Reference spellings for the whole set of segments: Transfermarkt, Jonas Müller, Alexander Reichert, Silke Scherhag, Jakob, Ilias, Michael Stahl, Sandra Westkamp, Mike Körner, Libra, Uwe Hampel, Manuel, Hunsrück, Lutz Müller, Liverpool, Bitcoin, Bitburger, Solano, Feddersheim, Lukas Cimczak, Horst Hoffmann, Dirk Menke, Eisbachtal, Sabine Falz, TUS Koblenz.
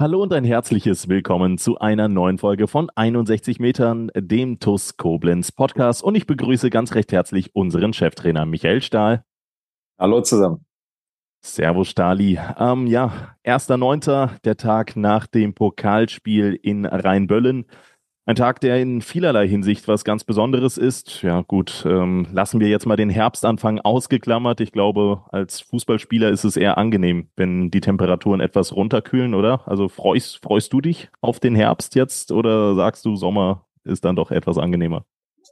Hallo und ein herzliches Willkommen zu einer neuen Folge von 61 Metern, dem TUS Koblenz Podcast. Und ich begrüße ganz recht herzlich unseren Cheftrainer Michael Stahl. Hallo zusammen. Servus Stahli. 1.9., der Tag nach dem Pokalspiel in Rheinböllen. Ein Tag, der in vielerlei Hinsicht was ganz Besonderes ist. Ja gut, lassen wir jetzt mal den Herbstanfang ausgeklammert. Ich glaube, als Fußballspieler ist es eher angenehm, wenn die Temperaturen etwas runterkühlen, oder? Also freust du dich auf den Herbst jetzt oder sagst du, Sommer ist dann doch etwas angenehmer?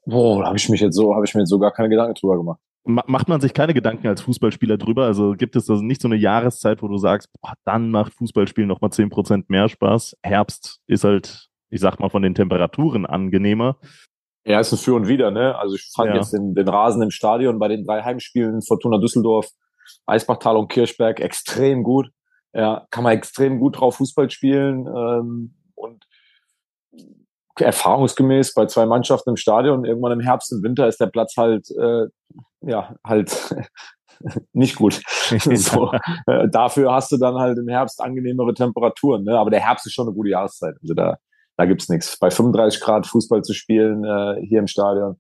Boah, habe ich mir jetzt so gar keine Gedanken drüber gemacht. Macht man sich keine Gedanken als Fußballspieler drüber? Also gibt es also nicht so eine Jahreszeit, wo du sagst, boah, dann macht Fußballspielen nochmal 10% mehr Spaß. Herbst ist halt, ich sag mal, von den Temperaturen angenehmer. Ja, ist ein Für und Wider, ne? Also ich fand jetzt den Rasen im Stadion bei den 3 Heimspielen Fortuna Düsseldorf, Eisbachtal und Kirchberg extrem gut. Ja, kann man extrem gut drauf Fußball spielen. Und erfahrungsgemäß bei 2 Mannschaften im Stadion, irgendwann im Herbst, im Winter ist der Platz halt, nicht gut. So, dafür hast du dann halt im Herbst angenehmere Temperaturen, ne? Aber der Herbst ist schon eine gute Jahreszeit. Also da gibt's nichts. Bei 35 Grad Fußball zu spielen hier im Stadion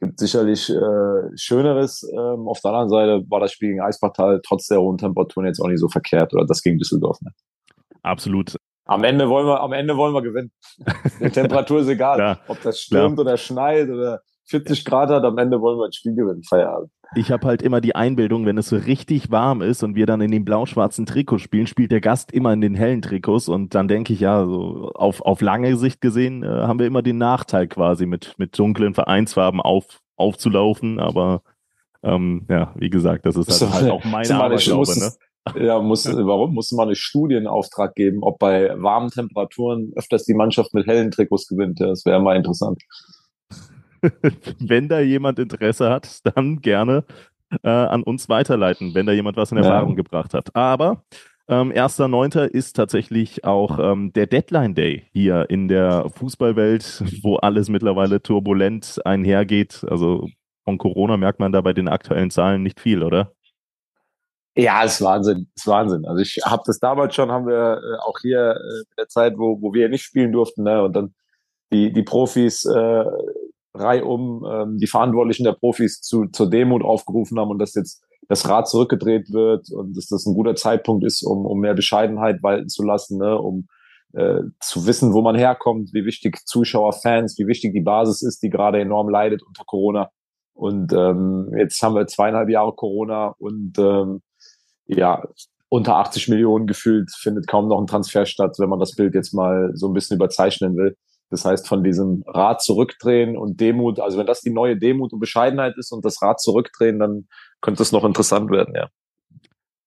gibt sicherlich Schöneres. Auf der anderen Seite war das Spiel gegen Eisbachtal trotz der hohen Temperaturen jetzt auch nicht so verkehrt, oder das gegen Düsseldorf, ne? Absolut. Am Ende wollen wir gewinnen. Die Temperatur ist egal, ja, ob das stürmt oder schneit oder 40 Grad hat, am Ende wollen wir ein Spiel gewinnen, Feierabend. Ich habe halt immer die Einbildung, wenn es so richtig warm ist und wir dann in den blau-schwarzen Trikots spielen, spielt der Gast immer in den hellen Trikots, und dann denke ich, ja, so auf lange Sicht gesehen haben wir immer den Nachteil quasi, mit dunklen Vereinsfarben aufzulaufen, aber wie gesagt, das ist halt auch meine Arbeitsglaube, ne? Ja, warum? Musste man einen Studienauftrag geben, ob bei warmen Temperaturen öfters die Mannschaft mit hellen Trikots gewinnt. Das wäre mal interessant. Wenn da jemand Interesse hat, dann gerne an uns weiterleiten, wenn da jemand was in Erfahrung gebracht hat. Aber 1.9. ist tatsächlich auch der Deadline Day hier in der Fußballwelt, wo alles mittlerweile turbulent einhergeht. Also von Corona merkt man da bei den aktuellen Zahlen nicht viel, oder? Ja, ist Wahnsinn. Also ich habe das damals schon, haben wir auch hier in der Zeit, wo wir nicht spielen durften, ne? Und dann die Profis reihum die Verantwortlichen der Profis zur Demut aufgerufen haben, und dass jetzt das Rad zurückgedreht wird und dass das ein guter Zeitpunkt ist, um mehr Bescheidenheit walten zu lassen, ne? Um zu wissen, wo man herkommt, wie wichtig Zuschauer, Fans, wie wichtig die Basis ist, die gerade enorm leidet unter Corona. Und jetzt haben wir 2,5 Jahre Corona und unter 80 Millionen gefühlt findet kaum noch ein Transfer statt, wenn man das Bild jetzt mal so ein bisschen überzeichnen will. Das heißt, von diesem Rad zurückdrehen und Demut, also wenn das die neue Demut und Bescheidenheit ist und das Rad zurückdrehen, dann könnte es noch interessant werden, ja.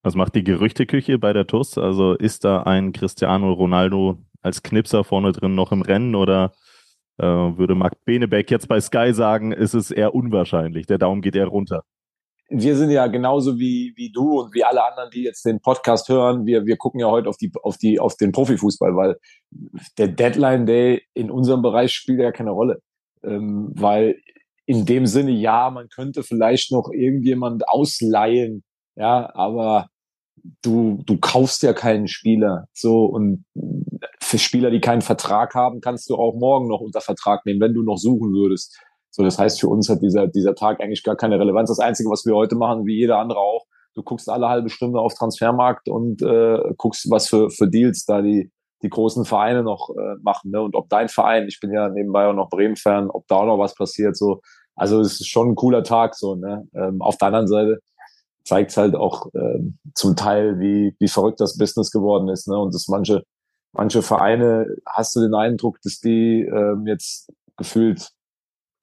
Was macht die Gerüchteküche bei der TUS? Also ist da ein Cristiano Ronaldo als Knipser vorne drin noch im Rennen, oder würde Marc Benebeck jetzt bei Sky sagen, ist es eher unwahrscheinlich, der Daumen geht eher runter? Wir sind ja genauso wie du und wie alle anderen, die jetzt den Podcast hören. Wir gucken ja heute auf den Profifußball, weil der Deadline Day in unserem Bereich spielt ja keine Rolle. Weil in dem Sinne, ja, man könnte vielleicht noch irgendjemand ausleihen, ja, aber du kaufst ja keinen Spieler. So, und für Spieler, die keinen Vertrag haben, kannst du auch morgen noch unter Vertrag nehmen, wenn du noch suchen würdest. So, das heißt, für uns hat dieser Tag eigentlich gar keine Relevanz. Das Einzige, was wir heute machen, wie jeder andere auch, du guckst alle halbe Stunde auf Transfermarkt und guckst, was für Deals da die großen Vereine noch machen, ne? Und ob dein Verein, ich bin ja nebenbei auch noch Bremen-Fan, ob da auch noch was passiert, so. Also es ist schon ein cooler Tag, so, ne? Auf der anderen Seite zeigt's halt auch zum Teil, wie verrückt das Business geworden ist, ne? Und dass manche Vereine, hast du den Eindruck, dass die jetzt gefühlt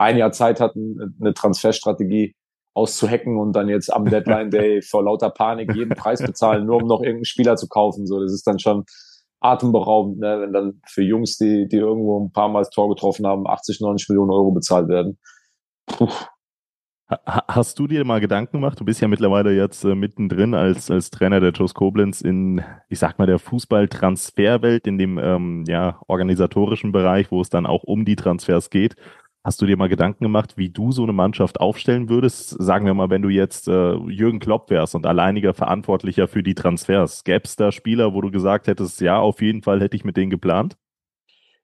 ein Jahr Zeit hatten, eine Transferstrategie auszuhacken und dann jetzt am Deadline Day vor lauter Panik jeden Preis bezahlen, nur um noch irgendeinen Spieler zu kaufen. So, das ist dann schon atemberaubend, ne, wenn dann für Jungs, die irgendwo ein paar Mal das Tor getroffen haben, 80, 90 Millionen Euro bezahlt werden. Puh. Hast du dir mal Gedanken gemacht? Du bist ja mittlerweile jetzt mittendrin als Trainer der TUS Koblenz in, ich sag mal, der Fußballtransferwelt, in dem organisatorischen Bereich, wo es dann auch um die Transfers geht. Hast du dir mal Gedanken gemacht, wie du so eine Mannschaft aufstellen würdest? Sagen wir mal, wenn du jetzt Jürgen Klopp wärst und alleiniger Verantwortlicher für die Transfers, gäbe es da Spieler, wo du gesagt hättest, ja, auf jeden Fall hätte ich mit denen geplant?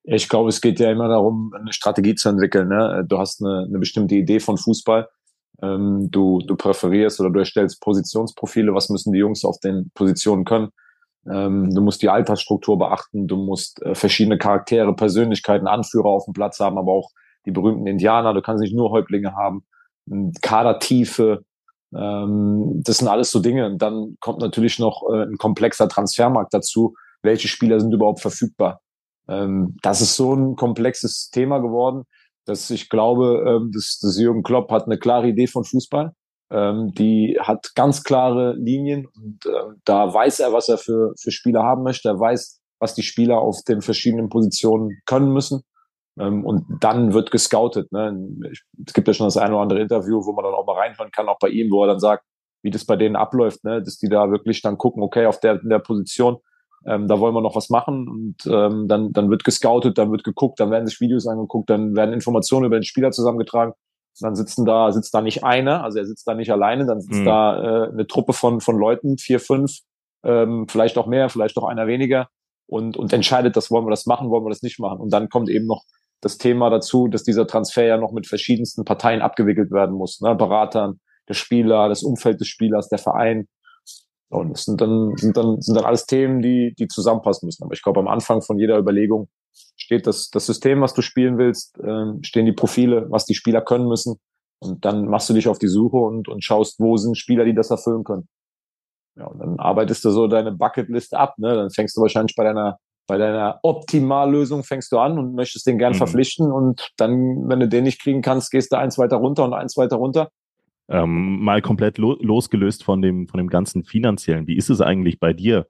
Ich glaube, es geht ja immer darum, eine Strategie zu entwickeln, ne? Du hast eine bestimmte Idee von Fußball. Du präferierst oder du erstellst Positionsprofile, was müssen die Jungs auf den Positionen können, du musst die Altersstruktur beachten, du musst verschiedene Charaktere, Persönlichkeiten, Anführer auf dem Platz haben, aber auch die berühmten Indianer, du kannst nicht nur Häuptlinge haben, Kadertiefe, das sind alles so Dinge. Und dann kommt natürlich noch ein komplexer Transfermarkt dazu, welche Spieler sind überhaupt verfügbar. Das ist so ein komplexes Thema geworden, dass ich glaube, dass Jürgen Klopp hat eine klare Idee von Fußball. Die hat ganz klare Linien und da weiß er, was er für Spieler haben möchte. Er weiß, was die Spieler auf den verschiedenen Positionen können müssen. Und dann wird gescoutet, ne? Es gibt ja schon das eine oder andere Interview, wo man dann auch mal reinhören kann, auch bei ihm, wo er dann sagt, wie das bei denen abläuft, ne? Dass die da wirklich dann gucken, okay, auf der Position, da wollen wir noch was machen und dann wird gescoutet, dann wird geguckt, dann werden sich Videos angeguckt, dann werden Informationen über den Spieler zusammengetragen. Dann sitzt da nicht einer, also er sitzt da nicht alleine, dann sitzt da eine Truppe von Leuten, 4, 5, vielleicht auch mehr, vielleicht auch einer weniger und entscheidet, das wollen wir das machen, wollen wir das nicht machen. Und dann kommt eben noch das Thema dazu, dass dieser Transfer ja noch mit verschiedensten Parteien abgewickelt werden muss, ne? Beratern, der Spieler, das Umfeld des Spielers, der Verein. Und das sind dann alles Themen, die zusammenpassen müssen. Aber ich glaube, am Anfang von jeder Überlegung steht das System, was du spielen willst, stehen die Profile, was die Spieler können müssen. Und dann machst du dich auf die Suche und schaust, wo sind Spieler, die das erfüllen können. Ja, und dann arbeitest du so deine Bucketlist ab, ne? Dann fängst du wahrscheinlich bei deiner Optimallösung fängst du an und möchtest den gern verpflichten. Und dann, wenn du den nicht kriegen kannst, gehst du eins weiter runter und eins weiter runter. Mal komplett losgelöst von dem ganzen Finanziellen. Wie ist es eigentlich bei dir?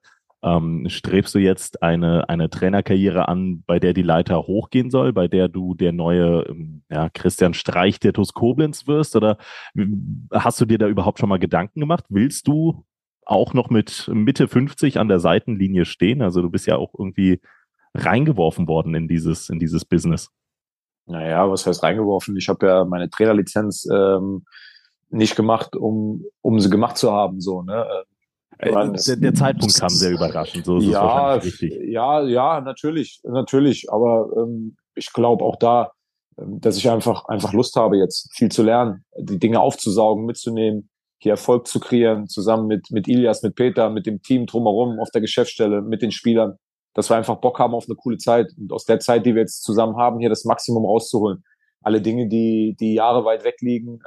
Strebst du jetzt eine Trainerkarriere an, bei der die Leiter hochgehen soll, bei der du der neue Christian Streich der TUS Koblenz wirst? Oder hast du dir da überhaupt schon mal Gedanken gemacht? Willst du auch noch mit Mitte 50 an der Seitenlinie stehen? Also du bist ja auch irgendwie reingeworfen worden in dieses Business. Naja, was heißt reingeworfen? Ich habe ja meine Trainerlizenz nicht gemacht, um sie gemacht zu haben, so, ne? Der Zeitpunkt kam sehr überraschend, so ist es wahrscheinlich richtig. Ja, natürlich, aber ich glaube auch da, dass ich einfach Lust habe, jetzt viel zu lernen, die Dinge aufzusaugen, mitzunehmen, hier Erfolg zu kreieren, zusammen mit Ilias, mit Peter, mit dem Team drumherum, auf der Geschäftsstelle, mit den Spielern, dass wir einfach Bock haben auf eine coole Zeit und aus der Zeit, die wir jetzt zusammen haben, hier das Maximum rauszuholen. Alle Dinge, die Jahre weit weg liegen,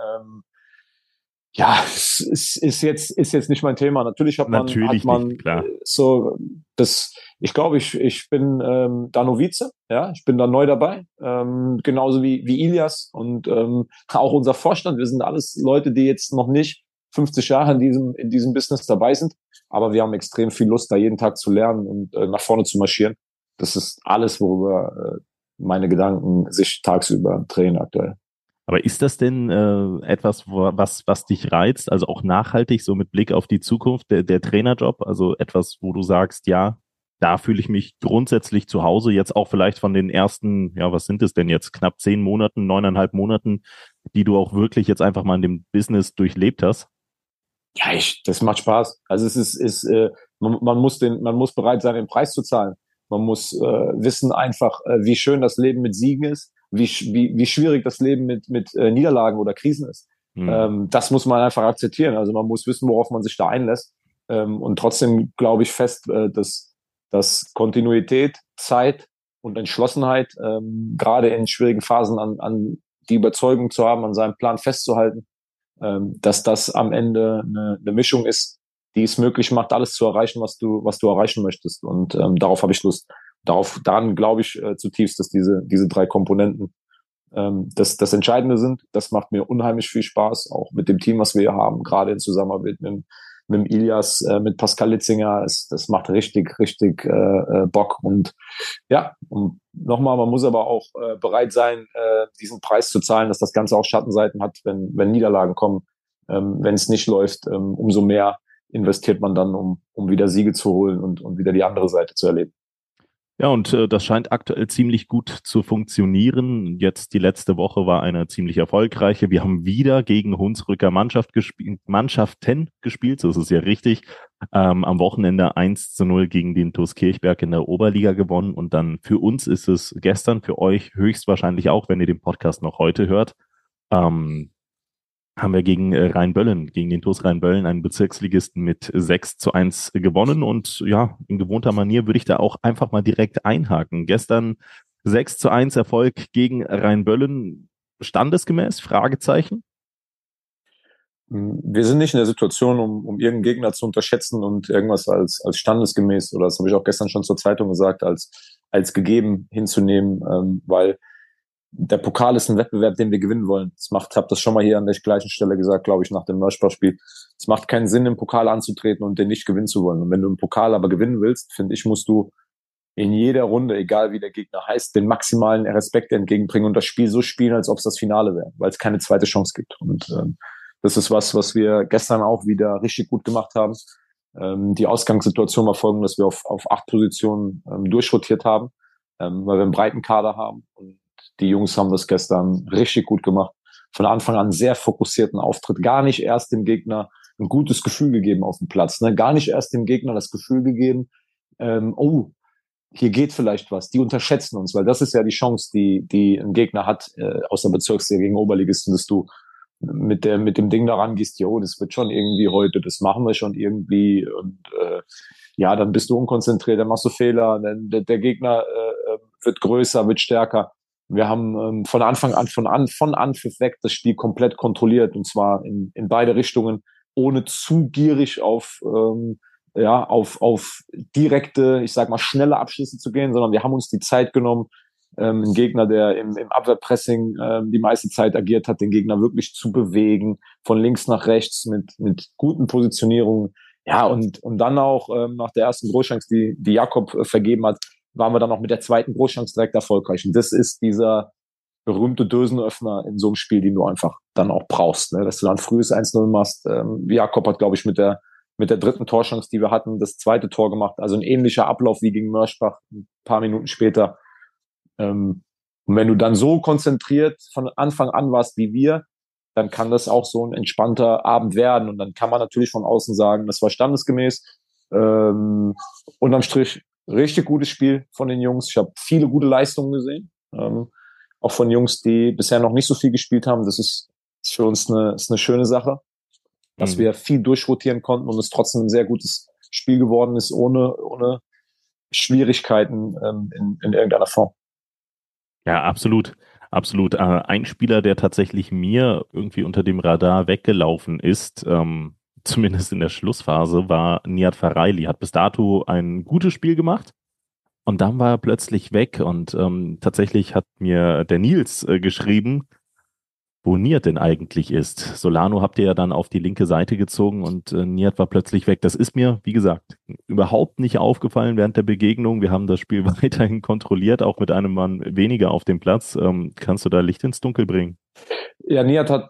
es ist jetzt nicht mein Thema. Natürlich hat man nicht, klar. So, das, ich glaube, ich bin da Novize, ja, ich bin da neu dabei, genauso wie Ilias und auch unser Vorstand. Wir sind alles Leute, die jetzt noch nicht 50 Jahre in diesem Business dabei sind, aber wir haben extrem viel Lust, da jeden Tag zu lernen und nach vorne zu marschieren. Das ist alles, worüber meine Gedanken sich tagsüber drehen aktuell. Aber ist das denn etwas, was dich reizt, also auch nachhaltig, so mit Blick auf die Zukunft, der Trainerjob, also etwas, wo du sagst, ja, da fühle ich mich grundsätzlich zu Hause, jetzt auch vielleicht von den ersten, ja, was sind es denn jetzt, knapp 10 Monaten, 9,5 Monaten, die du auch wirklich jetzt einfach mal in dem Business durchlebt hast? Ja, das macht Spaß. Also man muss bereit sein, den Preis zu zahlen. Man muss wissen einfach, wie schön das Leben mit Siegen ist, wie schwierig das Leben mit Niederlagen oder Krisen ist. Das muss man einfach akzeptieren. Also man muss wissen, worauf man sich da einlässt. Und trotzdem glaube ich fest, dass Kontinuität, Zeit und Entschlossenheit, gerade in schwierigen Phasen an die Überzeugung zu haben, an seinem Plan festzuhalten, dass das am Ende eine Mischung ist, die es möglich macht, alles zu erreichen, was du erreichen möchtest. Und darauf habe ich Lust. Daran glaube ich zutiefst, dass diese 3 Komponenten das Entscheidende sind. Das macht mir unheimlich viel Spaß, auch mit dem Team, was wir hier haben, gerade in Zusammenarbeit mit mit dem Ilias, mit Pascal Litzinger. Das macht richtig Bock. Und ja, und nochmal, man muss aber auch bereit sein, diesen Preis zu zahlen, dass das Ganze auch Schattenseiten hat, wenn Niederlagen kommen. Wenn es nicht läuft, umso mehr investiert man dann, um wieder Siege zu holen und wieder die andere Seite zu erleben. Ja, und das scheint aktuell ziemlich gut zu funktionieren. Jetzt die letzte Woche war eine ziemlich erfolgreiche. Wir haben wieder gegen Hunsrücker Mannschaften gespielt, so ist es ja richtig. Am Wochenende 1:0 gegen den TUS Kirchberg in der Oberliga gewonnen. Und dann für uns ist es gestern, für euch höchstwahrscheinlich auch, wenn ihr den Podcast noch heute hört, haben wir gegen Rheinböllen, gegen den TuS Rheinböllen, einen Bezirksligisten mit 6:1 gewonnen. Und ja, in gewohnter Manier würde ich da auch einfach mal direkt einhaken. Gestern 6:1 Erfolg gegen Rheinböllen, standesgemäß? Fragezeichen? Wir sind nicht in der Situation, um irgendeinen Gegner zu unterschätzen und irgendwas als standesgemäß, oder das habe ich auch gestern schon zur Zeitung gesagt, als gegeben hinzunehmen, weil der Pokal ist ein Wettbewerb, den wir gewinnen wollen. Ich habe das schon mal hier an der gleichen Stelle gesagt, glaube ich, nach dem Mörschbach-Spiel. Es macht keinen Sinn, im Pokal anzutreten und den nicht gewinnen zu wollen. Und wenn du im Pokal aber gewinnen willst, finde ich, musst du in jeder Runde, egal wie der Gegner heißt, den maximalen Respekt entgegenbringen und das Spiel so spielen, als ob es das Finale wäre, weil es keine zweite Chance gibt. Und das ist was wir gestern auch wieder richtig gut gemacht haben. Die Ausgangssituation war folgende, dass wir auf 8 Positionen durchrotiert haben, weil wir einen breiten Kader haben. Und die Jungs haben das gestern richtig gut gemacht. Von Anfang an sehr fokussierten Auftritt. Gar nicht erst dem Gegner ein gutes Gefühl gegeben auf dem Platz. Ne? Gar nicht erst dem Gegner das Gefühl gegeben, hier geht vielleicht was. Die unterschätzen uns, weil das ist ja die Chance, die ein Gegner hat aus der Bezirksliga gegen Oberligisten, dass du mit dem Ding da rangehst, jo, das wird schon irgendwie heute, das machen wir schon irgendwie. Und ja, dann bist du unkonzentriert, dann machst du Fehler, dann der Gegner wird größer, wird stärker. Wir haben von Anfang an, von Anpfiff weg, das Spiel komplett kontrolliert, und zwar in beide Richtungen, ohne zu gierig auf direkte, ich sag mal, schnelle Abschlüsse zu gehen, sondern wir haben uns die Zeit genommen, einen Gegner, der im Abwehrpressing die meiste Zeit agiert hat, den Gegner wirklich zu bewegen, von links nach rechts mit guten Positionierungen. Ja, und dann auch nach der ersten Großchance, die Jakob vergeben hat, waren wir dann auch mit der zweiten Großchance direkt erfolgreich. Und das ist dieser berühmte Dösenöffner in so einem Spiel, den du einfach dann auch brauchst, ne? Dass du dann frühes 1:0 machst. Jakob hat, glaube ich, mit der dritten Torchance, die wir hatten, das zweite Tor gemacht. Also ein ähnlicher Ablauf wie gegen Mörschbach ein paar Minuten später. Und wenn du dann so konzentriert von Anfang an warst wie wir, dann kann das auch so ein entspannter Abend werden. Und dann kann man natürlich von außen sagen, das war standesgemäß. Unterm Strich richtig gutes Spiel von den Jungs. Ich habe viele gute Leistungen gesehen. Auch von Jungs, die bisher noch nicht so viel gespielt haben. Das ist für uns eine schöne Sache, dass wir viel durchrotieren konnten und es trotzdem ein sehr gutes Spiel geworden ist, ohne Schwierigkeiten in irgendeiner Form. Ja, absolut. Absolut. Ein Spieler, der tatsächlich mir irgendwie unter dem Radar weggelaufen ist, zumindest in der Schlussphase, war Nihat Faraili. Hat bis dato ein gutes Spiel gemacht und dann war er plötzlich weg. Und tatsächlich hat mir der Nils geschrieben, wo Nihat denn eigentlich ist. Solano habt ihr ja dann auf die linke Seite gezogen und Nihat war plötzlich weg. Das ist mir, wie gesagt, überhaupt nicht aufgefallen während der Begegnung. Wir haben das Spiel weiterhin kontrolliert, auch mit einem Mann weniger auf dem Platz. Kannst du da Licht ins Dunkel bringen? Ja, Nihat hat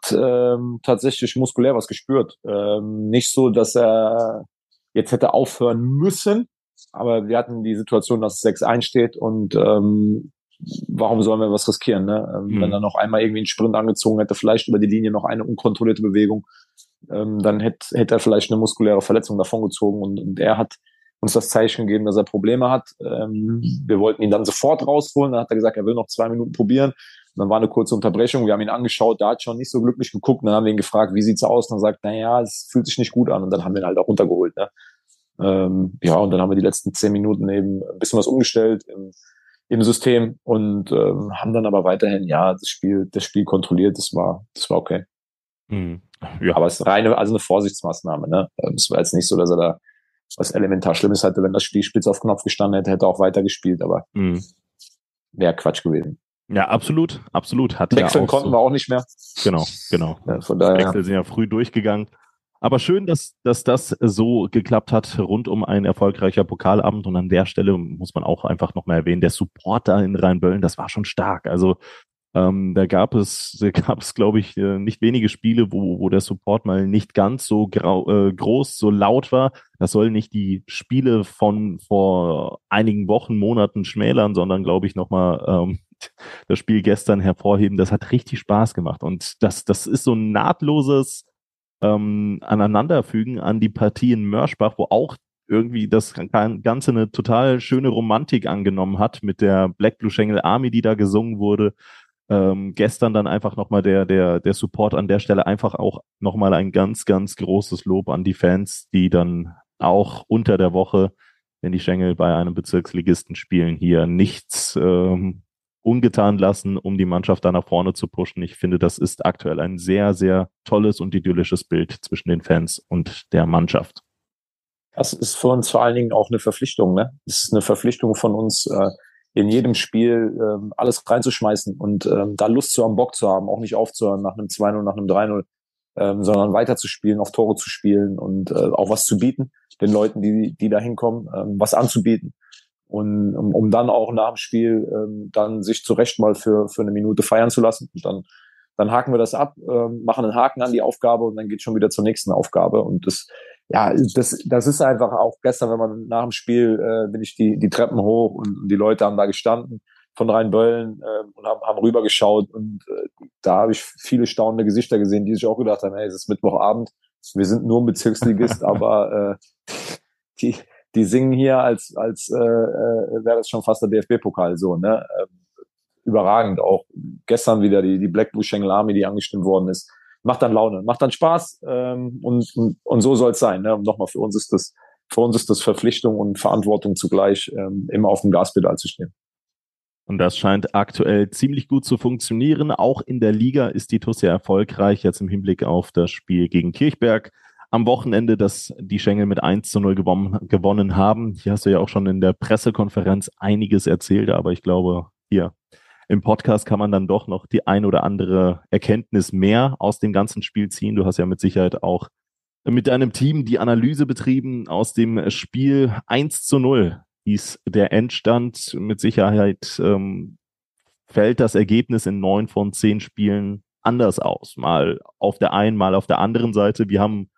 tatsächlich muskulär was gespürt. Nicht so, dass er jetzt hätte aufhören müssen, aber wir hatten die Situation, dass es 6:1 steht und warum sollen wir was riskieren? Ne? Wenn er noch einmal irgendwie einen Sprint angezogen hätte, vielleicht über die Linie noch eine unkontrollierte Bewegung, dann hätte er vielleicht eine muskuläre Verletzung davongezogen und er hat uns das Zeichen gegeben, dass er Probleme hat. Wir wollten ihn dann sofort rausholen, dann hat er gesagt, er will noch 2 Minuten probieren. Und dann war eine kurze Unterbrechung, wir haben ihn angeschaut, da hat schon nicht so glücklich geguckt, und dann haben wir ihn gefragt, wie sieht's aus? Und er sagt, naja, es fühlt sich nicht gut an, und dann haben wir ihn halt auch runtergeholt. Ne? Ja, und dann haben wir die letzten 10 Minuten eben ein bisschen was umgestellt im System und haben dann aber weiterhin das Spiel kontrolliert, das war okay. Ja. Aber es ist eine Vorsichtsmaßnahme. Ne? Es war jetzt nicht so, dass er da was elementar Schlimmes hatte. Wenn das Spiel spitz auf Knopf gestanden hätte, hätte er auch weitergespielt, aber wäre Quatsch gewesen. Ja, absolut, absolut. Wechseln konnten wir auch nicht mehr. Genau. Ja, von daher. Wechsel sind ja früh durchgegangen. Aber schön, dass das so geklappt hat rund um ein erfolgreicher Pokalabend. Und an der Stelle muss man auch einfach nochmal erwähnen, der Support da in Rheinböllen, das war schon stark. Also da gab es, glaube ich, nicht wenige Spiele, wo der Support mal nicht ganz so groß, so laut war. Das soll nicht die Spiele von vor einigen Wochen, Monaten schmälern, sondern, glaube ich, nochmal das Spiel gestern hervorheben. Das hat richtig Spaß gemacht. Und das ist so ein nahtloses Aneinanderfügen an die Partie in Mörschbach, wo auch irgendwie das Ganze eine total schöne Romantik angenommen hat mit der Black Blue Schengel Army, die da gesungen wurde. Gestern dann einfach nochmal der Support an der Stelle, einfach auch nochmal ein ganz, ganz großes Lob an die Fans, die dann auch unter der Woche, wenn die Schengel bei einem Bezirksligisten spielen, hier nichts ungetan lassen, um die Mannschaft da nach vorne zu pushen. Ich finde, das ist aktuell ein sehr, sehr tolles und idyllisches Bild zwischen den Fans und der Mannschaft. Das ist für uns vor allen Dingen auch eine Verpflichtung, ne? Es ist eine Verpflichtung von uns, in jedem Spiel alles reinzuschmeißen und da Lust zu haben, Bock zu haben, auch nicht aufzuhören nach einem 2-0, nach einem 3-0, sondern weiterzuspielen, auf Tore zu spielen und auch was zu bieten, den Leuten, die da hinkommen, was anzubieten. Und um dann auch nach dem Spiel dann sich zu Recht mal für eine Minute feiern zu lassen. Und dann haken wir das ab, machen einen Haken an die Aufgabe und dann geht schon wieder zur nächsten Aufgabe. Und das ist einfach auch gestern, wenn man nach dem Spiel bin ich die Treppen hoch und die Leute haben da gestanden von Rheinböllen und haben rübergeschaut. Und da habe ich viele staunende Gesichter gesehen, die sich auch gedacht haben, hey, es ist Mittwochabend, wir sind nur ein Bezirksligist, aber die singen hier, als wäre das schon fast der DFB-Pokal so, ne? Überragend auch. Gestern wieder die Black Blue Schengel Army, die angestimmt worden ist. Macht dann Laune, macht dann Spaß, und so soll es sein, ne? Und nochmal, für uns ist das Verpflichtung und Verantwortung zugleich, immer auf dem Gaspedal zu stehen. Und das scheint aktuell ziemlich gut zu funktionieren. Auch in der Liga ist die TUS ja erfolgreich, jetzt im Hinblick auf das Spiel gegen Kirchberg am Wochenende, dass die Schengel mit 1:0 gewonnen haben. Hier hast du ja auch schon in der Pressekonferenz einiges erzählt, aber ich glaube, hier im Podcast kann man dann doch noch die ein oder andere Erkenntnis mehr aus dem ganzen Spiel ziehen. Du hast ja mit Sicherheit auch mit deinem Team die Analyse betrieben aus dem Spiel. 1:0 hieß der Endstand. Mit Sicherheit fällt das Ergebnis in 9 von 10 Spielen anders aus. Mal auf der einen, mal auf der anderen Seite. Wir haben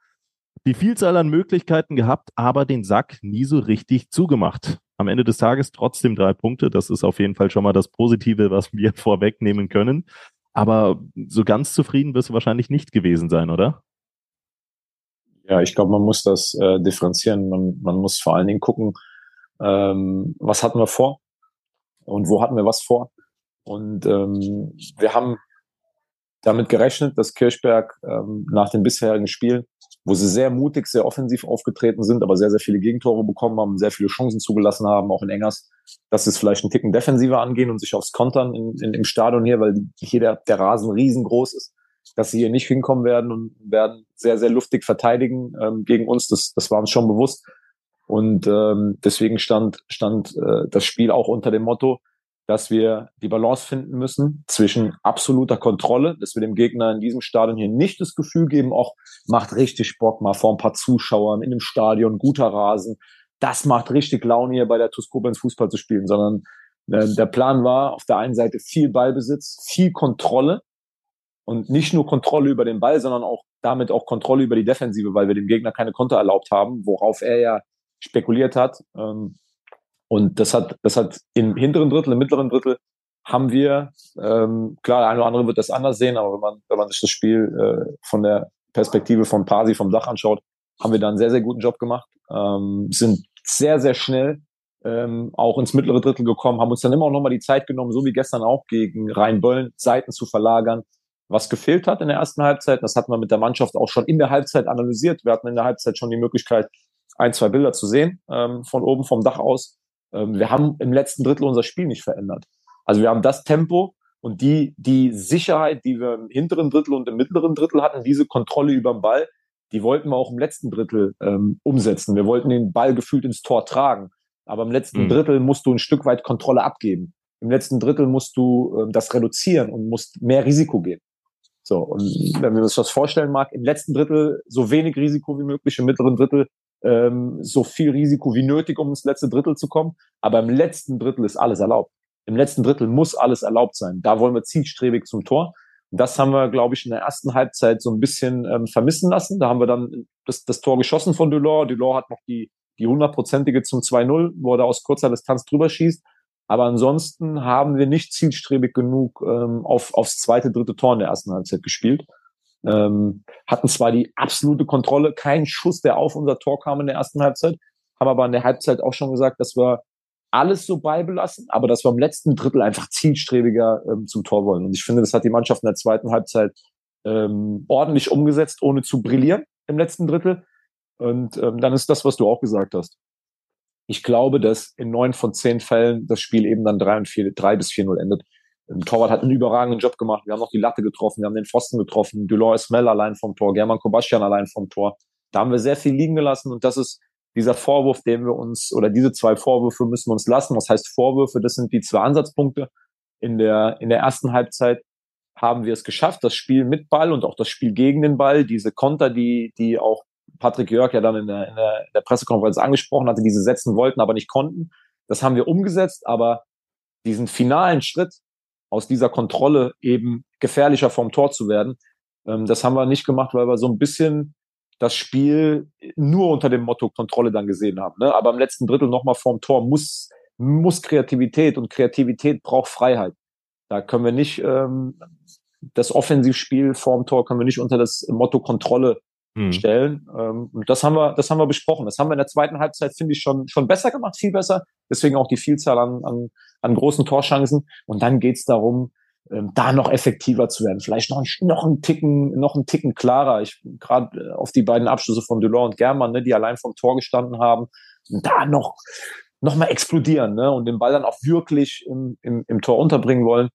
die Vielzahl an Möglichkeiten gehabt, aber den Sack nie so richtig zugemacht. Am Ende des Tages trotzdem 3 Punkte. Das ist auf jeden Fall schon mal das Positive, was wir vorwegnehmen können. Aber so ganz zufrieden wirst du wahrscheinlich nicht gewesen sein, oder? Ja, ich glaube, man muss das differenzieren. Man muss vor allen Dingen gucken, was hatten wir vor und wo hatten wir was vor. Und wir haben damit gerechnet, dass Kirchberg nach den bisherigen Spielen, wo sie sehr mutig, sehr offensiv aufgetreten sind, aber sehr, sehr viele Gegentore bekommen haben, sehr viele Chancen zugelassen haben, auch in Engers, dass sie es vielleicht einen Ticken defensiver angehen und sich aufs Kontern im Stadion hier, weil hier der Rasen riesengroß ist, dass sie hier nicht hinkommen werden und werden sehr, sehr luftig verteidigen gegen uns. Das war uns schon bewusst. Und deswegen stand das Spiel auch unter dem Motto, dass wir die Balance finden müssen zwischen absoluter Kontrolle, dass wir dem Gegner in diesem Stadion hier nicht das Gefühl geben, auch macht richtig Bock, mal vor ein paar Zuschauern in dem Stadion, guter Rasen, das macht richtig Laune hier bei der TUS Koblenz Fußball zu spielen, sondern der Plan war auf der einen Seite viel Ballbesitz, viel Kontrolle und nicht nur Kontrolle über den Ball, sondern auch damit auch Kontrolle über die Defensive, weil wir dem Gegner keine Konter erlaubt haben, worauf er ja spekuliert hat. Und das hat im hinteren Drittel, im mittleren Drittel haben wir, klar, der eine oder andere wird das anders sehen, aber wenn man sich das Spiel von der Perspektive von Pasi vom Dach anschaut, haben wir da einen sehr, sehr guten Job gemacht, sind sehr, sehr schnell auch ins mittlere Drittel gekommen, haben uns dann immer auch nochmal die Zeit genommen, so wie gestern auch gegen Rheinböllen, Seiten zu verlagern. Was gefehlt hat in der ersten Halbzeit, das hatten wir mit der Mannschaft auch schon in der Halbzeit analysiert. Wir hatten in der Halbzeit schon die Möglichkeit, 1, 2 Bilder zu sehen, von oben vom Dach aus. Wir haben im letzten Drittel unser Spiel nicht verändert. Also wir haben das Tempo und die Sicherheit, die wir im hinteren Drittel und im mittleren Drittel hatten, diese Kontrolle über den Ball, die wollten wir auch im letzten Drittel umsetzen. Wir wollten den Ball gefühlt ins Tor tragen. Aber im letzten Drittel musst du ein Stück weit Kontrolle abgeben. Im letzten Drittel musst du das reduzieren und musst mehr Risiko gehen. So, und wenn man sich das vorstellen mag, im letzten Drittel so wenig Risiko wie möglich, im mittleren Drittel so viel Risiko wie nötig, um ins letzte Drittel zu kommen. Aber im letzten Drittel ist alles erlaubt. Im letzten Drittel muss alles erlaubt sein. Da wollen wir zielstrebig zum Tor. Und das haben wir, glaube ich, in der ersten Halbzeit so ein bisschen vermissen lassen. Da haben wir dann das Tor geschossen von Delor. Delor hat noch die 100-prozentige zum 2-0, wo er da aus kurzer Distanz drüber schießt. Aber ansonsten haben wir nicht zielstrebig genug aufs zweite, dritte Tor in der ersten Halbzeit gespielt. Hatten zwar die absolute Kontrolle, kein Schuss, der auf unser Tor kam in der ersten Halbzeit, haben aber in der Halbzeit auch schon gesagt, dass wir alles so beibelassen, aber dass wir im letzten Drittel einfach zielstrebiger zum Tor wollen. Und ich finde, das hat die Mannschaft in der zweiten Halbzeit ordentlich umgesetzt, ohne zu brillieren im letzten Drittel. Und dann ist das, was du auch gesagt hast. Ich glaube, dass in 9 von 10 Fällen das Spiel eben dann 3 bis 4-0 endet. Torwart hat einen überragenden Job gemacht. Wir haben noch die Latte getroffen, wir haben den Pfosten getroffen. Delor Ismail allein vom Tor, German Koubachian allein vom Tor. Da haben wir sehr viel liegen gelassen und das ist dieser Vorwurf, den wir uns, oder diese 2 Vorwürfe müssen wir uns lassen. Was heißt Vorwürfe? Das sind die 2 Ansatzpunkte. In der ersten Halbzeit haben wir es geschafft, das Spiel mit Ball und auch das Spiel gegen den Ball, diese Konter, die auch Patrick Jörg ja dann in der Pressekonferenz angesprochen hatte, diese setzen wollten, aber nicht konnten. Das haben wir umgesetzt, aber diesen finalen Schritt aus dieser Kontrolle eben gefährlicher vom Tor zu werden, das haben wir nicht gemacht, weil wir so ein bisschen das Spiel nur unter dem Motto Kontrolle dann gesehen haben. Ne? Aber im letzten Drittel nochmal vorm Tor muss Kreativität, und Kreativität braucht Freiheit. Da können wir nicht, das Offensivspiel vorm Tor können wir nicht unter das Motto Kontrolle stellen. Das haben wir besprochen. Das haben wir in der zweiten Halbzeit, finde ich, schon besser gemacht, viel besser. Deswegen auch die Vielzahl an großen Torchancen. Und dann geht's darum, da noch effektiver zu werden. Vielleicht noch einen Ticken klarer. Ich gerade auf die beiden Abschlüsse von Delor und German, ne, die allein vom Tor gestanden haben, da noch mal explodieren, ne, und den Ball dann auch wirklich im Tor unterbringen wollen.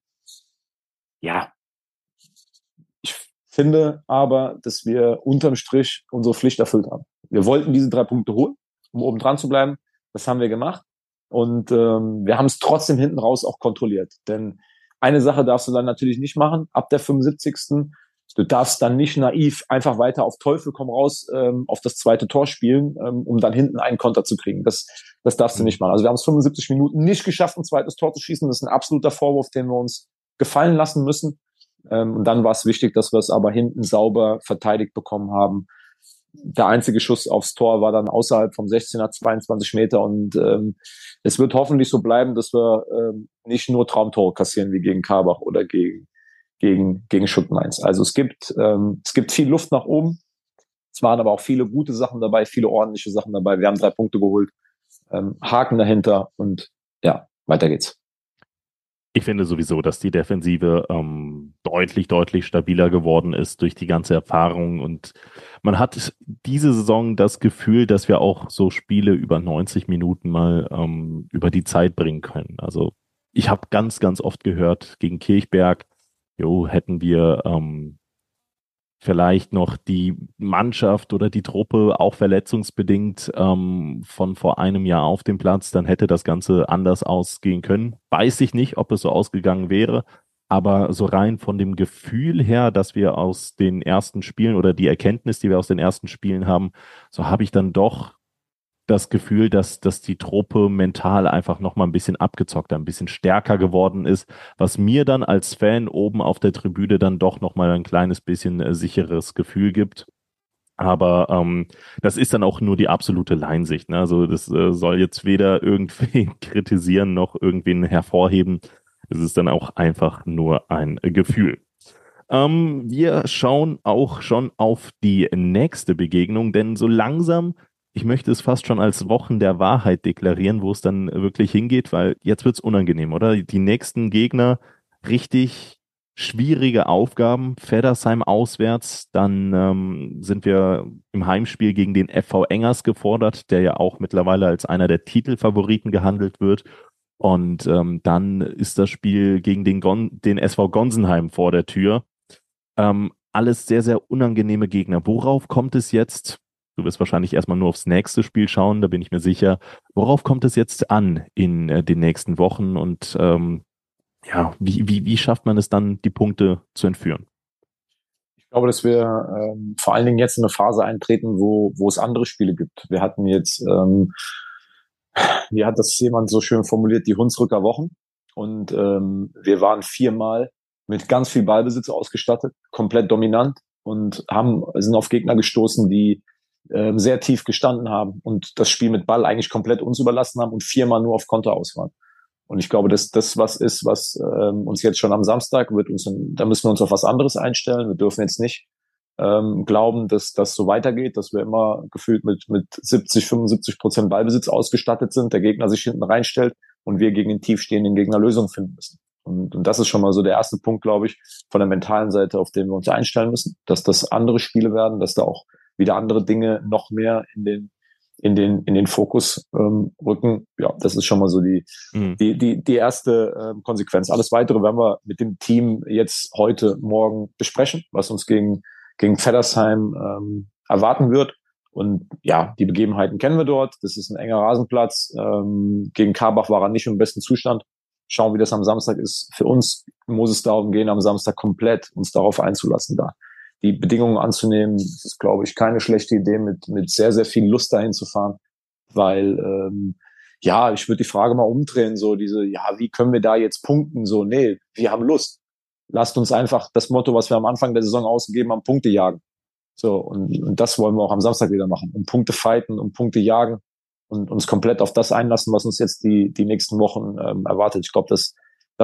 Ja. Finde aber, dass wir unterm Strich unsere Pflicht erfüllt haben. Wir wollten diese 3 Punkte holen, um oben dran zu bleiben. Das haben wir gemacht. Und wir haben es trotzdem hinten raus auch kontrolliert. Denn eine Sache darfst du dann natürlich nicht machen, ab der 75. Du darfst dann nicht naiv einfach weiter auf Teufel komm raus auf das zweite Tor spielen, um dann hinten einen Konter zu kriegen. Das darfst du nicht machen. Also wir haben es 75 Minuten nicht geschafft, ein zweites Tor zu schießen. Das ist ein absoluter Vorwurf, den wir uns gefallen lassen müssen. Und dann war es wichtig, dass wir es aber hinten sauber verteidigt bekommen haben. Der einzige Schuss aufs Tor war dann außerhalb vom 16er, 22 Meter. Und es wird hoffentlich so bleiben, dass wir nicht nur Traumtore kassieren wie gegen Karbach oder gegen Schutt-Mainz. Also es gibt viel Luft nach oben. Es waren aber auch viele gute Sachen dabei, viele ordentliche Sachen dabei. Wir haben 3 Punkte geholt, Haken dahinter und ja, weiter geht's. Ich finde sowieso, dass die Defensive deutlich stabiler geworden ist durch die ganze Erfahrung, und man hat diese Saison das Gefühl, dass wir auch so Spiele über 90 Minuten mal über die Zeit bringen können. Also ich habe ganz oft gehört gegen Kirchberg, hätten wir vielleicht noch die Mannschaft oder die Truppe auch verletzungsbedingt von vor einem Jahr auf dem Platz, dann hätte das Ganze anders ausgehen können. Weiß ich nicht, ob es so ausgegangen wäre, aber so rein von dem Gefühl her, dass wir aus den ersten Spielen oder die Erkenntnis, die wir aus den ersten Spielen haben, so habe ich dann doch das Gefühl, dass die Truppe mental einfach nochmal ein bisschen abgezockter, ein bisschen stärker geworden ist, was mir dann als Fan oben auf der Tribüne dann doch nochmal ein kleines bisschen sicheres Gefühl gibt. Aber das ist dann auch nur die absolute Leinsicht, ne? Also das soll jetzt weder irgendwen kritisieren noch irgendwen hervorheben. Es ist dann auch einfach nur ein Gefühl. Wir schauen auch schon auf die nächste Begegnung, denn so langsam, ich möchte es fast schon als Wochen der Wahrheit deklarieren, wo es dann wirklich hingeht, weil jetzt wird's unangenehm, oder? Die nächsten Gegner, richtig schwierige Aufgaben, Feddersheim auswärts, dann sind wir im Heimspiel gegen den FV Engers gefordert, der ja auch mittlerweile als einer der Titelfavoriten gehandelt wird, und dann ist das Spiel gegen den SV Gonsenheim vor der Tür. Alles sehr unangenehme Gegner. Worauf kommt es jetzt? Du wirst wahrscheinlich erstmal nur aufs nächste Spiel schauen, da bin ich mir sicher. Worauf kommt es jetzt an in den nächsten Wochen, und wie schafft man es dann, die Punkte zu entführen? Ich glaube, dass wir vor allen Dingen jetzt in eine Phase eintreten, wo es andere Spiele gibt. Wir hatten jetzt, wie hat das jemand so schön formuliert, die Hunsrücker Wochen. Und wir waren viermal mit ganz viel Ballbesitz ausgestattet, komplett dominant und sind auf Gegner gestoßen, die sehr tief gestanden haben und das Spiel mit Ball eigentlich komplett uns überlassen haben und viermal nur auf Konter aus waren. Und ich glaube, dass das was ist, was uns jetzt schon am Samstag da müssen wir uns auf was anderes einstellen. Wir dürfen jetzt nicht glauben, dass das so weitergeht, dass wir immer gefühlt mit 70-75% Ballbesitz ausgestattet sind, der Gegner sich hinten reinstellt und wir gegen den tiefstehenden Gegner Lösungen finden müssen. Und das ist schon mal so der erste Punkt, glaube ich, von der mentalen Seite, auf den wir uns einstellen müssen, dass das andere Spiele werden, dass da auch wieder andere Dinge noch mehr in den Fokus rücken. Ja, das ist schon mal so die erste Konsequenz. Alles Weitere werden wir mit dem Team jetzt heute Morgen besprechen, was uns gegen Feddersheim erwarten wird. Und ja, die Begebenheiten kennen wir dort. Das ist ein enger Rasenplatz. Gegen Karbach war er nicht im besten Zustand. Schauen, wie das am Samstag ist. Für uns muss es darum gehen, am Samstag komplett uns darauf einzulassen, da die Bedingungen anzunehmen. Das ist, glaube ich, keine schlechte Idee, mit sehr, sehr viel Lust dahin zu fahren, weil, ich würde die Frage mal umdrehen, so diese, wie können wir da jetzt punkten? So, nee, wir haben Lust. Lasst uns einfach das Motto, was wir am Anfang der Saison ausgegeben haben, Punkte jagen. So, und das wollen wir auch am Samstag wieder machen. Um Punkte fighten, um Punkte jagen und uns komplett auf das einlassen, was uns jetzt die nächsten Wochen erwartet. Ich glaube, das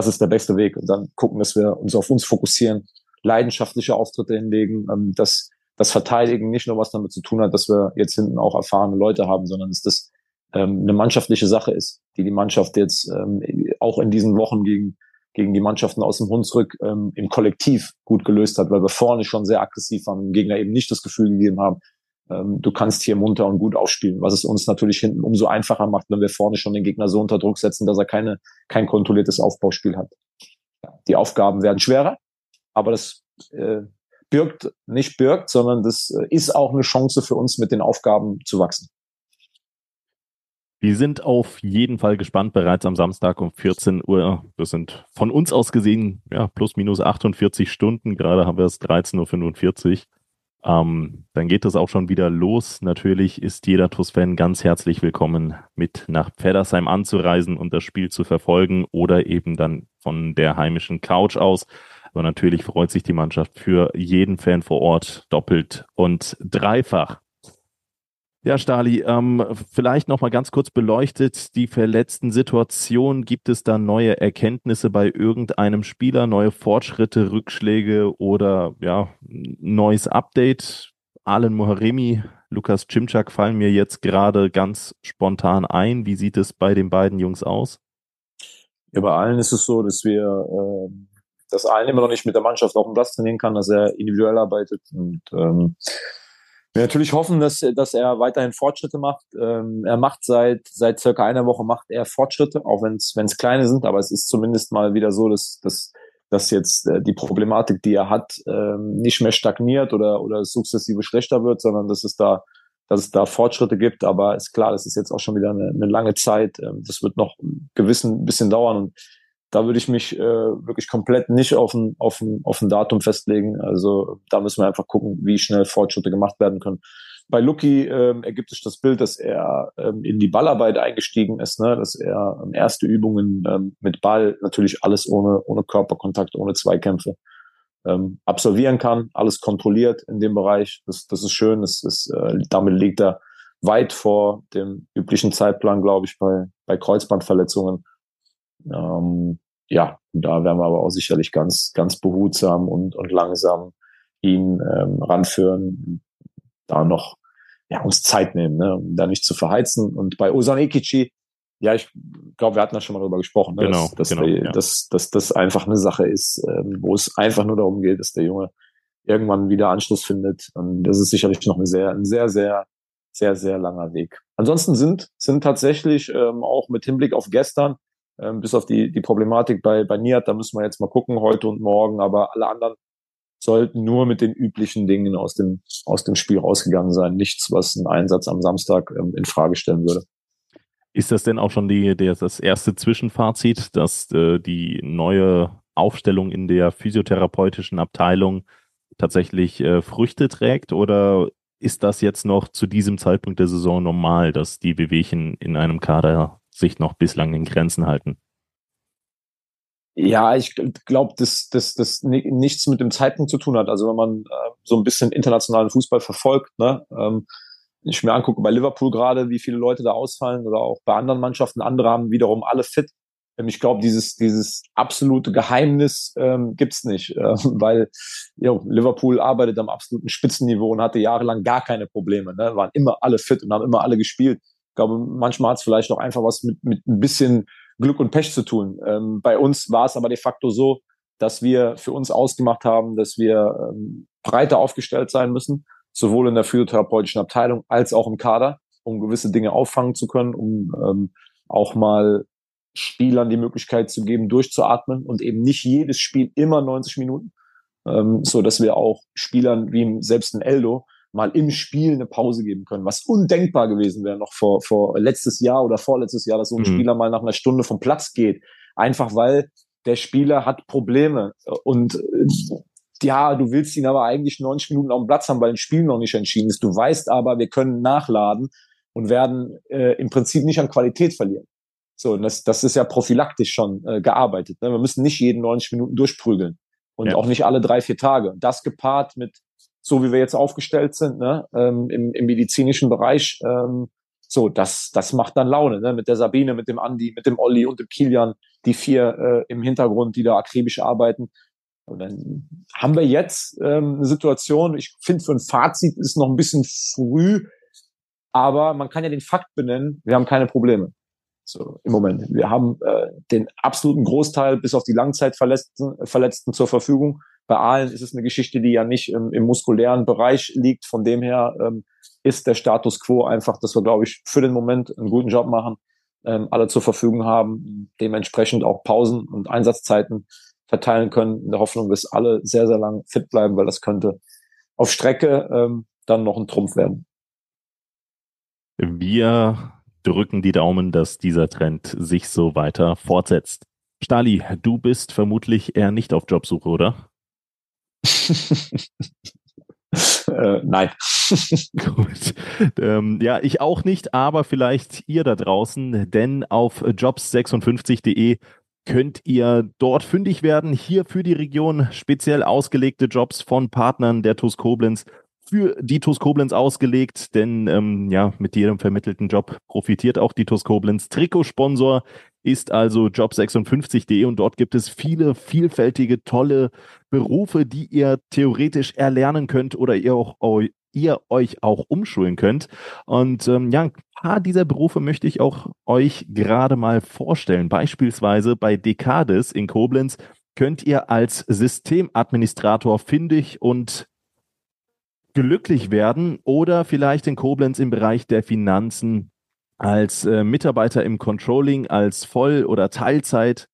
ist der beste Weg. Und dann gucken, dass wir uns auf uns fokussieren, leidenschaftliche Auftritte hinlegen, dass das Verteidigen nicht nur was damit zu tun hat, dass wir jetzt hinten auch erfahrene Leute haben, sondern dass das eine mannschaftliche Sache ist, die Mannschaft jetzt auch in diesen Wochen gegen die Mannschaften aus dem Hunsrück im Kollektiv gut gelöst hat, weil wir vorne schon sehr aggressiv waren, dem Gegner eben nicht das Gefühl gegeben haben, du kannst hier munter und gut aufspielen, was es uns natürlich hinten umso einfacher macht, wenn wir vorne schon den Gegner so unter Druck setzen, dass er kein kontrolliertes Aufbauspiel hat. Ja, die Aufgaben werden schwerer, aber das sondern das ist auch eine Chance für uns, mit den Aufgaben zu wachsen. Wir sind auf jeden Fall gespannt, bereits am Samstag um 14 Uhr. Das sind von uns aus gesehen plus minus 48 Stunden. Gerade haben wir es 13.45 Uhr. Dann geht das auch schon wieder los. Natürlich ist jeder TUS-Fan ganz herzlich willkommen, mit nach Pfäddersheim anzureisen und das Spiel zu verfolgen oder eben dann von der heimischen Couch aus. Aber natürlich freut sich die Mannschaft für jeden Fan vor Ort doppelt und dreifach. Ja, Stahli, vielleicht nochmal ganz kurz beleuchtet, die verletzten Situationen. Gibt es da neue Erkenntnisse bei irgendeinem Spieler, neue Fortschritte, Rückschläge oder neues Update? Alen Moharemi, Lukas Cimczak fallen mir jetzt gerade ganz spontan ein. Wie sieht es bei den beiden Jungs aus? Ja, bei allen ist es so, dass wir dass Alen immer noch nicht mit der Mannschaft auf dem Platz trainieren kann, dass er individuell arbeitet. Und wir natürlich hoffen, dass er weiterhin Fortschritte macht. Er macht seit circa einer Woche Fortschritte, auch wenn es kleine sind, aber es ist zumindest mal wieder so, dass jetzt die Problematik, die er hat, nicht mehr stagniert oder sukzessive schlechter wird, sondern dass es da Fortschritte gibt. Aber ist klar, das ist jetzt auch schon wieder eine lange Zeit. Das wird noch ein bisschen dauern und da würde ich mich wirklich komplett nicht auf ein Datum festlegen. Also da müssen wir einfach gucken, wie schnell Fortschritte gemacht werden können. Bei Luki ergibt sich das Bild, dass er in die Ballarbeit eingestiegen ist, ne? Dass er erste Übungen mit Ball, natürlich alles ohne Körperkontakt, ohne Zweikämpfe, absolvieren kann. Alles kontrolliert in dem Bereich. Das ist schön. Das ist, damit liegt er weit vor dem üblichen Zeitplan, glaube ich, bei Kreuzbandverletzungen. Da werden wir aber auch sicherlich ganz, ganz behutsam und langsam ihn ranführen, da noch uns Zeit nehmen, ne, um da nicht zu verheizen. Und bei Osanekichi, ich glaube, wir hatten da schon mal drüber gesprochen, ne, genau, dass das einfach eine Sache ist, wo es einfach nur darum geht, dass der Junge irgendwann wieder Anschluss findet. Und das ist sicherlich noch ein sehr, sehr, sehr, sehr langer Weg. Ansonsten sind tatsächlich auch mit Hinblick auf gestern, bis auf die Problematik bei Nihat, da müssen wir jetzt mal gucken, heute und morgen, aber alle anderen sollten nur mit den üblichen Dingen aus dem Spiel rausgegangen sein. Nichts, was einen Einsatz am Samstag in Frage stellen würde. Ist das denn auch schon das erste Zwischenfazit, dass die neue Aufstellung in der physiotherapeutischen Abteilung tatsächlich Früchte trägt, oder ist das jetzt noch zu diesem Zeitpunkt der Saison normal, dass die Wehwehchen in einem Kader sich noch bislang in Grenzen halten? Ja, ich glaube, dass das nichts mit dem Zeitpunkt zu tun hat. Also wenn man so ein bisschen internationalen Fußball verfolgt, ne, ich mir angucke bei Liverpool gerade, wie viele Leute da ausfallen oder auch bei anderen Mannschaften, andere haben wiederum alle fit. Ich glaube, dieses absolute Geheimnis gibt's nicht, weil Liverpool arbeitet am absoluten Spitzenniveau und hatte jahrelang gar keine Probleme, ne? Waren immer alle fit und haben immer alle gespielt. Ich glaube, manchmal hat's vielleicht auch einfach was mit ein bisschen Glück und Pech zu tun. Bei uns war es aber de facto so, dass wir für uns ausgemacht haben, dass wir breiter aufgestellt sein müssen, sowohl in der physiotherapeutischen Abteilung als auch im Kader, um gewisse Dinge auffangen zu können, um auch mal Spielern die Möglichkeit zu geben, durchzuatmen und eben nicht jedes Spiel immer 90 Minuten, so dass wir auch Spielern wie selbst ein Eldo mal im Spiel eine Pause geben können, was undenkbar gewesen wäre noch vor letztes Jahr oder vorletztes Jahr, dass so ein Spieler mal nach einer Stunde vom Platz geht, einfach weil der Spieler hat Probleme und ja, du willst ihn aber eigentlich 90 Minuten auf dem Platz haben, weil ein Spiel noch nicht entschieden ist. Du weißt aber, wir können nachladen und werden im Prinzip nicht an Qualität verlieren. So, und das ist ja prophylaktisch schon gearbeitet. Ne? Wir müssen nicht jeden 90 Minuten durchprügeln und auch nicht alle 3-4 Tage. Und das gepaart mit, so wie wir jetzt aufgestellt sind, ne? Im medizinischen Bereich, so, das macht dann Laune. Ne? Mit der Sabine, mit dem Andi, mit dem Olli und dem Kilian, die 4 im Hintergrund, die da akribisch arbeiten. Und dann haben wir jetzt eine Situation, ich finde, für ein Fazit ist noch ein bisschen früh, aber man kann ja den Fakt benennen, wir haben keine Probleme. So, im Moment. Wir haben den absoluten Großteil bis auf die Langzeitverletzten zur Verfügung. Bei Aalen ist es eine Geschichte, die ja nicht im muskulären Bereich liegt. Von dem her ist der Status quo einfach, dass wir, glaube ich, für den Moment einen guten Job machen, alle zur Verfügung haben, dementsprechend auch Pausen und Einsatzzeiten verteilen können, in der Hoffnung, dass alle sehr, sehr lang fit bleiben, weil das könnte auf Strecke dann noch ein Trumpf werden. Wir drücken die Daumen, dass dieser Trend sich so weiter fortsetzt. Stahli, du bist vermutlich eher nicht auf Jobsuche, oder? Nein. Gut. Ja, ich auch nicht, aber vielleicht ihr da draußen, denn auf jobs56.de könnt ihr dort fündig werden. Hier für die Region speziell ausgelegte Jobs von Partnern der TUS Koblenz, für die TUS Koblenz ausgelegt, denn mit jedem vermittelten Job profitiert auch die TUS Koblenz. Trikotsponsor ist also job56.de und dort gibt es viele vielfältige, tolle Berufe, die ihr theoretisch erlernen könnt oder ihr euch auch umschulen könnt. Und ein paar dieser Berufe möchte ich auch euch gerade mal vorstellen. Beispielsweise bei DECADES in Koblenz könnt ihr als Systemadministrator fündig und glücklich werden oder vielleicht in Koblenz im Bereich der Finanzen als Mitarbeiter im Controlling, als Voll- oder Teilzeit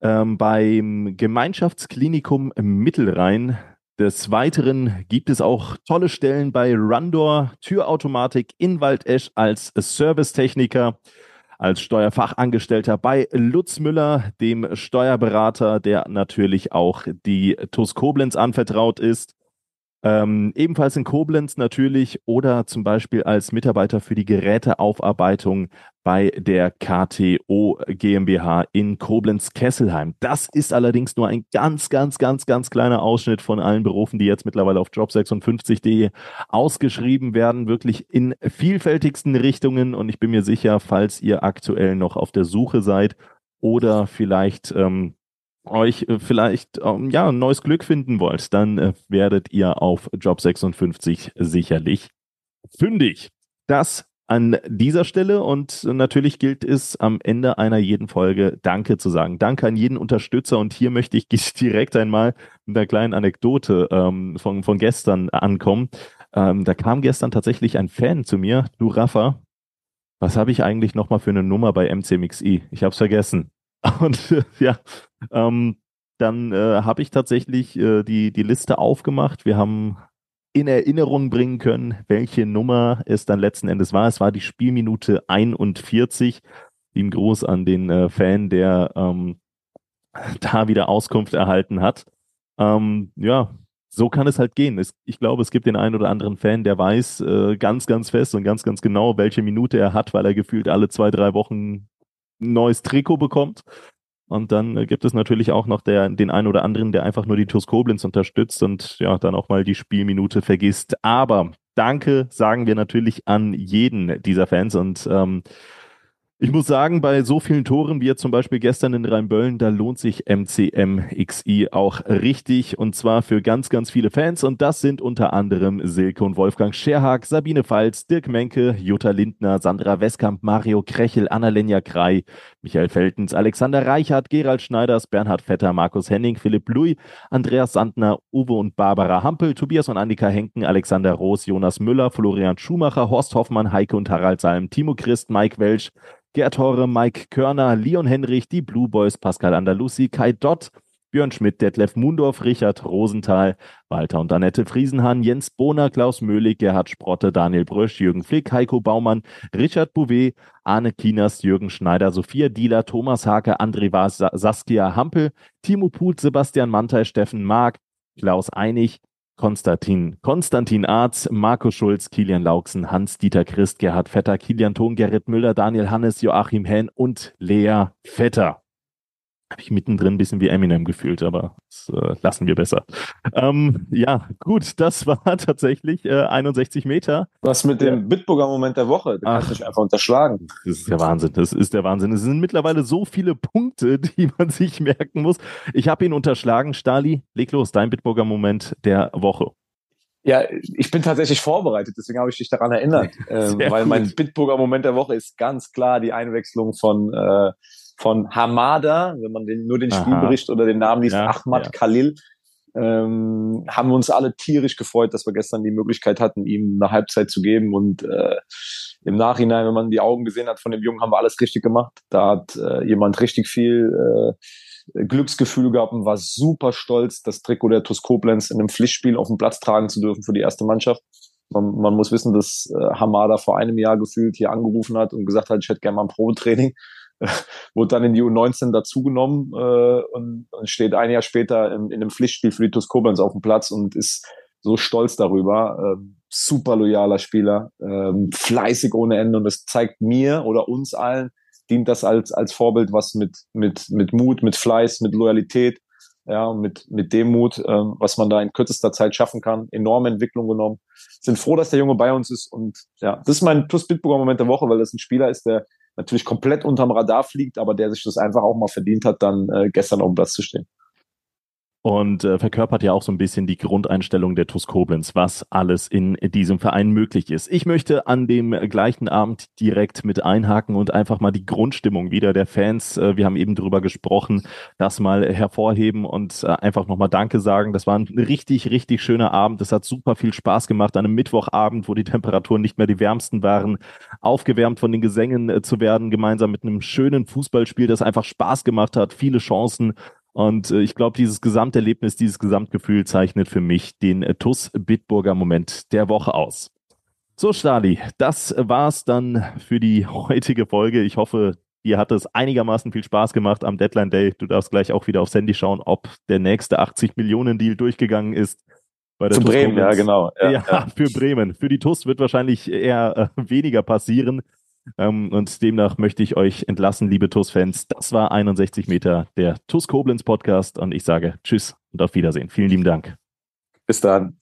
beim Gemeinschaftsklinikum Mittelrhein. Des Weiteren gibt es auch tolle Stellen bei Randor Türautomatik in Waldesch als Servicetechniker, als Steuerfachangestellter bei Lutz Müller, dem Steuerberater, der natürlich auch die TUS Koblenz anvertraut ist. Ebenfalls in Koblenz natürlich oder zum Beispiel als Mitarbeiter für die Geräteaufarbeitung bei der KTO GmbH in Koblenz-Kesselheim. Das ist allerdings nur ein ganz, ganz, ganz, ganz kleiner Ausschnitt von allen Berufen, die jetzt mittlerweile auf job56.de ausgeschrieben werden, wirklich in vielfältigsten Richtungen. Und ich bin mir sicher, falls ihr aktuell noch auf der Suche seid oder vielleicht euch ein neues Glück finden wollt, dann werdet ihr auf job56 sicherlich fündig. Das an dieser Stelle und natürlich gilt es am Ende einer jeden Folge Danke zu sagen. Danke an jeden Unterstützer und hier möchte ich direkt einmal mit einer kleinen Anekdote von gestern ankommen. Da kam gestern tatsächlich ein Fan zu mir. Du Rafa, was habe ich eigentlich nochmal für eine Nummer bei MCMXI? Ich habe es vergessen. Und dann habe ich tatsächlich die Liste aufgemacht. Wir haben in Erinnerung bringen können, welche Nummer es dann letzten Endes war. Es war die Spielminute 41. Lieben Gruß an den Fan, der da wieder Auskunft erhalten hat. so kann es halt gehen. Ich glaube, es gibt den einen oder anderen Fan, der weiß ganz, ganz fest und ganz, ganz genau, welche Minute er hat, weil er gefühlt alle 2-3 Wochen ein neues Trikot bekommt. Und dann gibt es natürlich auch noch den einen oder anderen, der einfach nur die TUS Koblenz unterstützt und ja, dann auch mal die Spielminute vergisst. Aber danke sagen wir natürlich an jeden dieser Fans. Und ich muss sagen, bei so vielen Toren wie jetzt zum Beispiel gestern in Rheinböllen, da lohnt sich MCMXI auch richtig, und zwar für ganz, ganz viele Fans, und das sind unter anderem Silke und Wolfgang Scherhag, Sabine Falz, Dirk Menke, Jutta Lindner, Sandra Westkamp, Mario Krechel, Annalenja Krei, Michael Feltens, Alexander Reichert, Gerald Schneiders, Bernhard Vetter, Markus Henning, Philipp Lui, Andreas Sandner, Uwe und Barbara Hampel, Tobias und Annika Henken, Alexander Roos, Jonas Müller, Florian Schumacher, Horst Hoffmann, Heike und Harald Salm, Timo Christ, Mike Welsch, Gerd Horre, Mike Körner, Leon Henrich, die Blue Boys, Pascal Andalusi, Kai Dott, Björn Schmidt, Detlef Mundorf, Richard Rosenthal, Walter und Annette Friesenhahn, Jens Bohner, Klaus Möhlig, Gerhard Sprotte, Daniel Brösch, Jürgen Flick, Heiko Baumann, Richard Bouvet, Arne Kieners, Jürgen Schneider, Sophia Dieler, Thomas Hake, André Waas, Saskia Hampel, Timo Puth, Sebastian Mantei, Steffen Mark, Klaus Einig, Konstantin Arz, Marco Schulz, Kilian Lauksen, Hans-Dieter Christ, Gerhard Vetter, Kilian Thon, Gerrit Müller, Daniel Hannes, Joachim Henn und Lea Vetter. Habe ich mittendrin ein bisschen wie Eminem gefühlt, aber das lassen wir besser. Ja, gut, das war tatsächlich 61 Meter. Was mit dem Bitburger Moment der Woche? Das kannst du nicht einfach unterschlagen. Das ist der Wahnsinn, das ist der Wahnsinn. Es sind mittlerweile so viele Punkte, die man sich merken muss. Ich habe ihn unterschlagen. Stahli, leg los, dein Bitburger Moment der Woche. Ja, ich bin tatsächlich vorbereitet, deswegen habe ich dich daran erinnert. Weil mein Bitburger Moment der Woche ist ganz klar die Einwechslung von Hamada, wenn man nur den Spielbericht oder den Namen liest, ja, Ahmad Khalil, haben wir uns alle tierisch gefreut, dass wir gestern die Möglichkeit hatten, ihm eine Halbzeit zu geben, und im Nachhinein, wenn man die Augen gesehen hat von dem Jungen, haben wir alles richtig gemacht. Da hat jemand richtig viel Glücksgefühl gehabt und war super stolz, das Trikot der TuS Koblenz in einem Pflichtspiel auf dem Platz tragen zu dürfen für die erste Mannschaft. Man muss wissen, dass Hamada vor einem Jahr gefühlt hier angerufen hat und gesagt hat, ich hätte gerne mal ein Probetraining. Wurde dann in die U19 dazugenommen und steht ein Jahr später in einem Pflichtspiel für die TuS Koblenz auf dem Platz und ist so stolz darüber. Super loyaler Spieler, fleißig ohne Ende, und das zeigt mir oder uns allen, dient das als Vorbild, was mit Mut, mit Fleiß, mit Loyalität, ja, mit Demut, was man da in kürzester Zeit schaffen kann. Enorme Entwicklung genommen. Sind froh, dass der Junge bei uns ist, und ja, das ist mein TuS Bitburger Moment der Woche, weil das ein Spieler ist, der natürlich komplett unterm Radar fliegt, aber der sich das einfach auch mal verdient hat, dann gestern auf dem Platz zu stehen. Und verkörpert ja auch so ein bisschen die Grundeinstellung der TuS Koblenz, was alles in diesem Verein möglich ist. Ich möchte an dem gleichen Abend direkt mit einhaken und einfach mal die Grundstimmung wieder der Fans, wir haben eben drüber gesprochen, das mal hervorheben und einfach nochmal Danke sagen. Das war ein richtig, richtig schöner Abend. Es hat super viel Spaß gemacht, an einem Mittwochabend, wo die Temperaturen nicht mehr die wärmsten waren, aufgewärmt von den Gesängen zu werden, gemeinsam mit einem schönen Fußballspiel, das einfach Spaß gemacht hat, viele Chancen. Und ich glaube, dieses Gesamterlebnis, dieses Gesamtgefühl zeichnet für mich den TuS Bitburger Moment der Woche aus. So, Stahli, das war's dann für die heutige Folge. Ich hoffe, dir hat es einigermaßen viel Spaß gemacht am Deadline Day. Du darfst gleich auch wieder aufs Handy schauen, ob der nächste 80-Millionen-Deal durchgegangen ist. Bei der TuS Bremen, Koblenz. Ja, genau. Ja, für Bremen. Für die TuS wird wahrscheinlich eher weniger passieren. Und demnach möchte ich euch entlassen, liebe TuS-Fans. Das war 61 Meter, der TuS Koblenz Podcast. Und ich sage Tschüss und auf Wiedersehen. Vielen lieben Dank. Bis dann.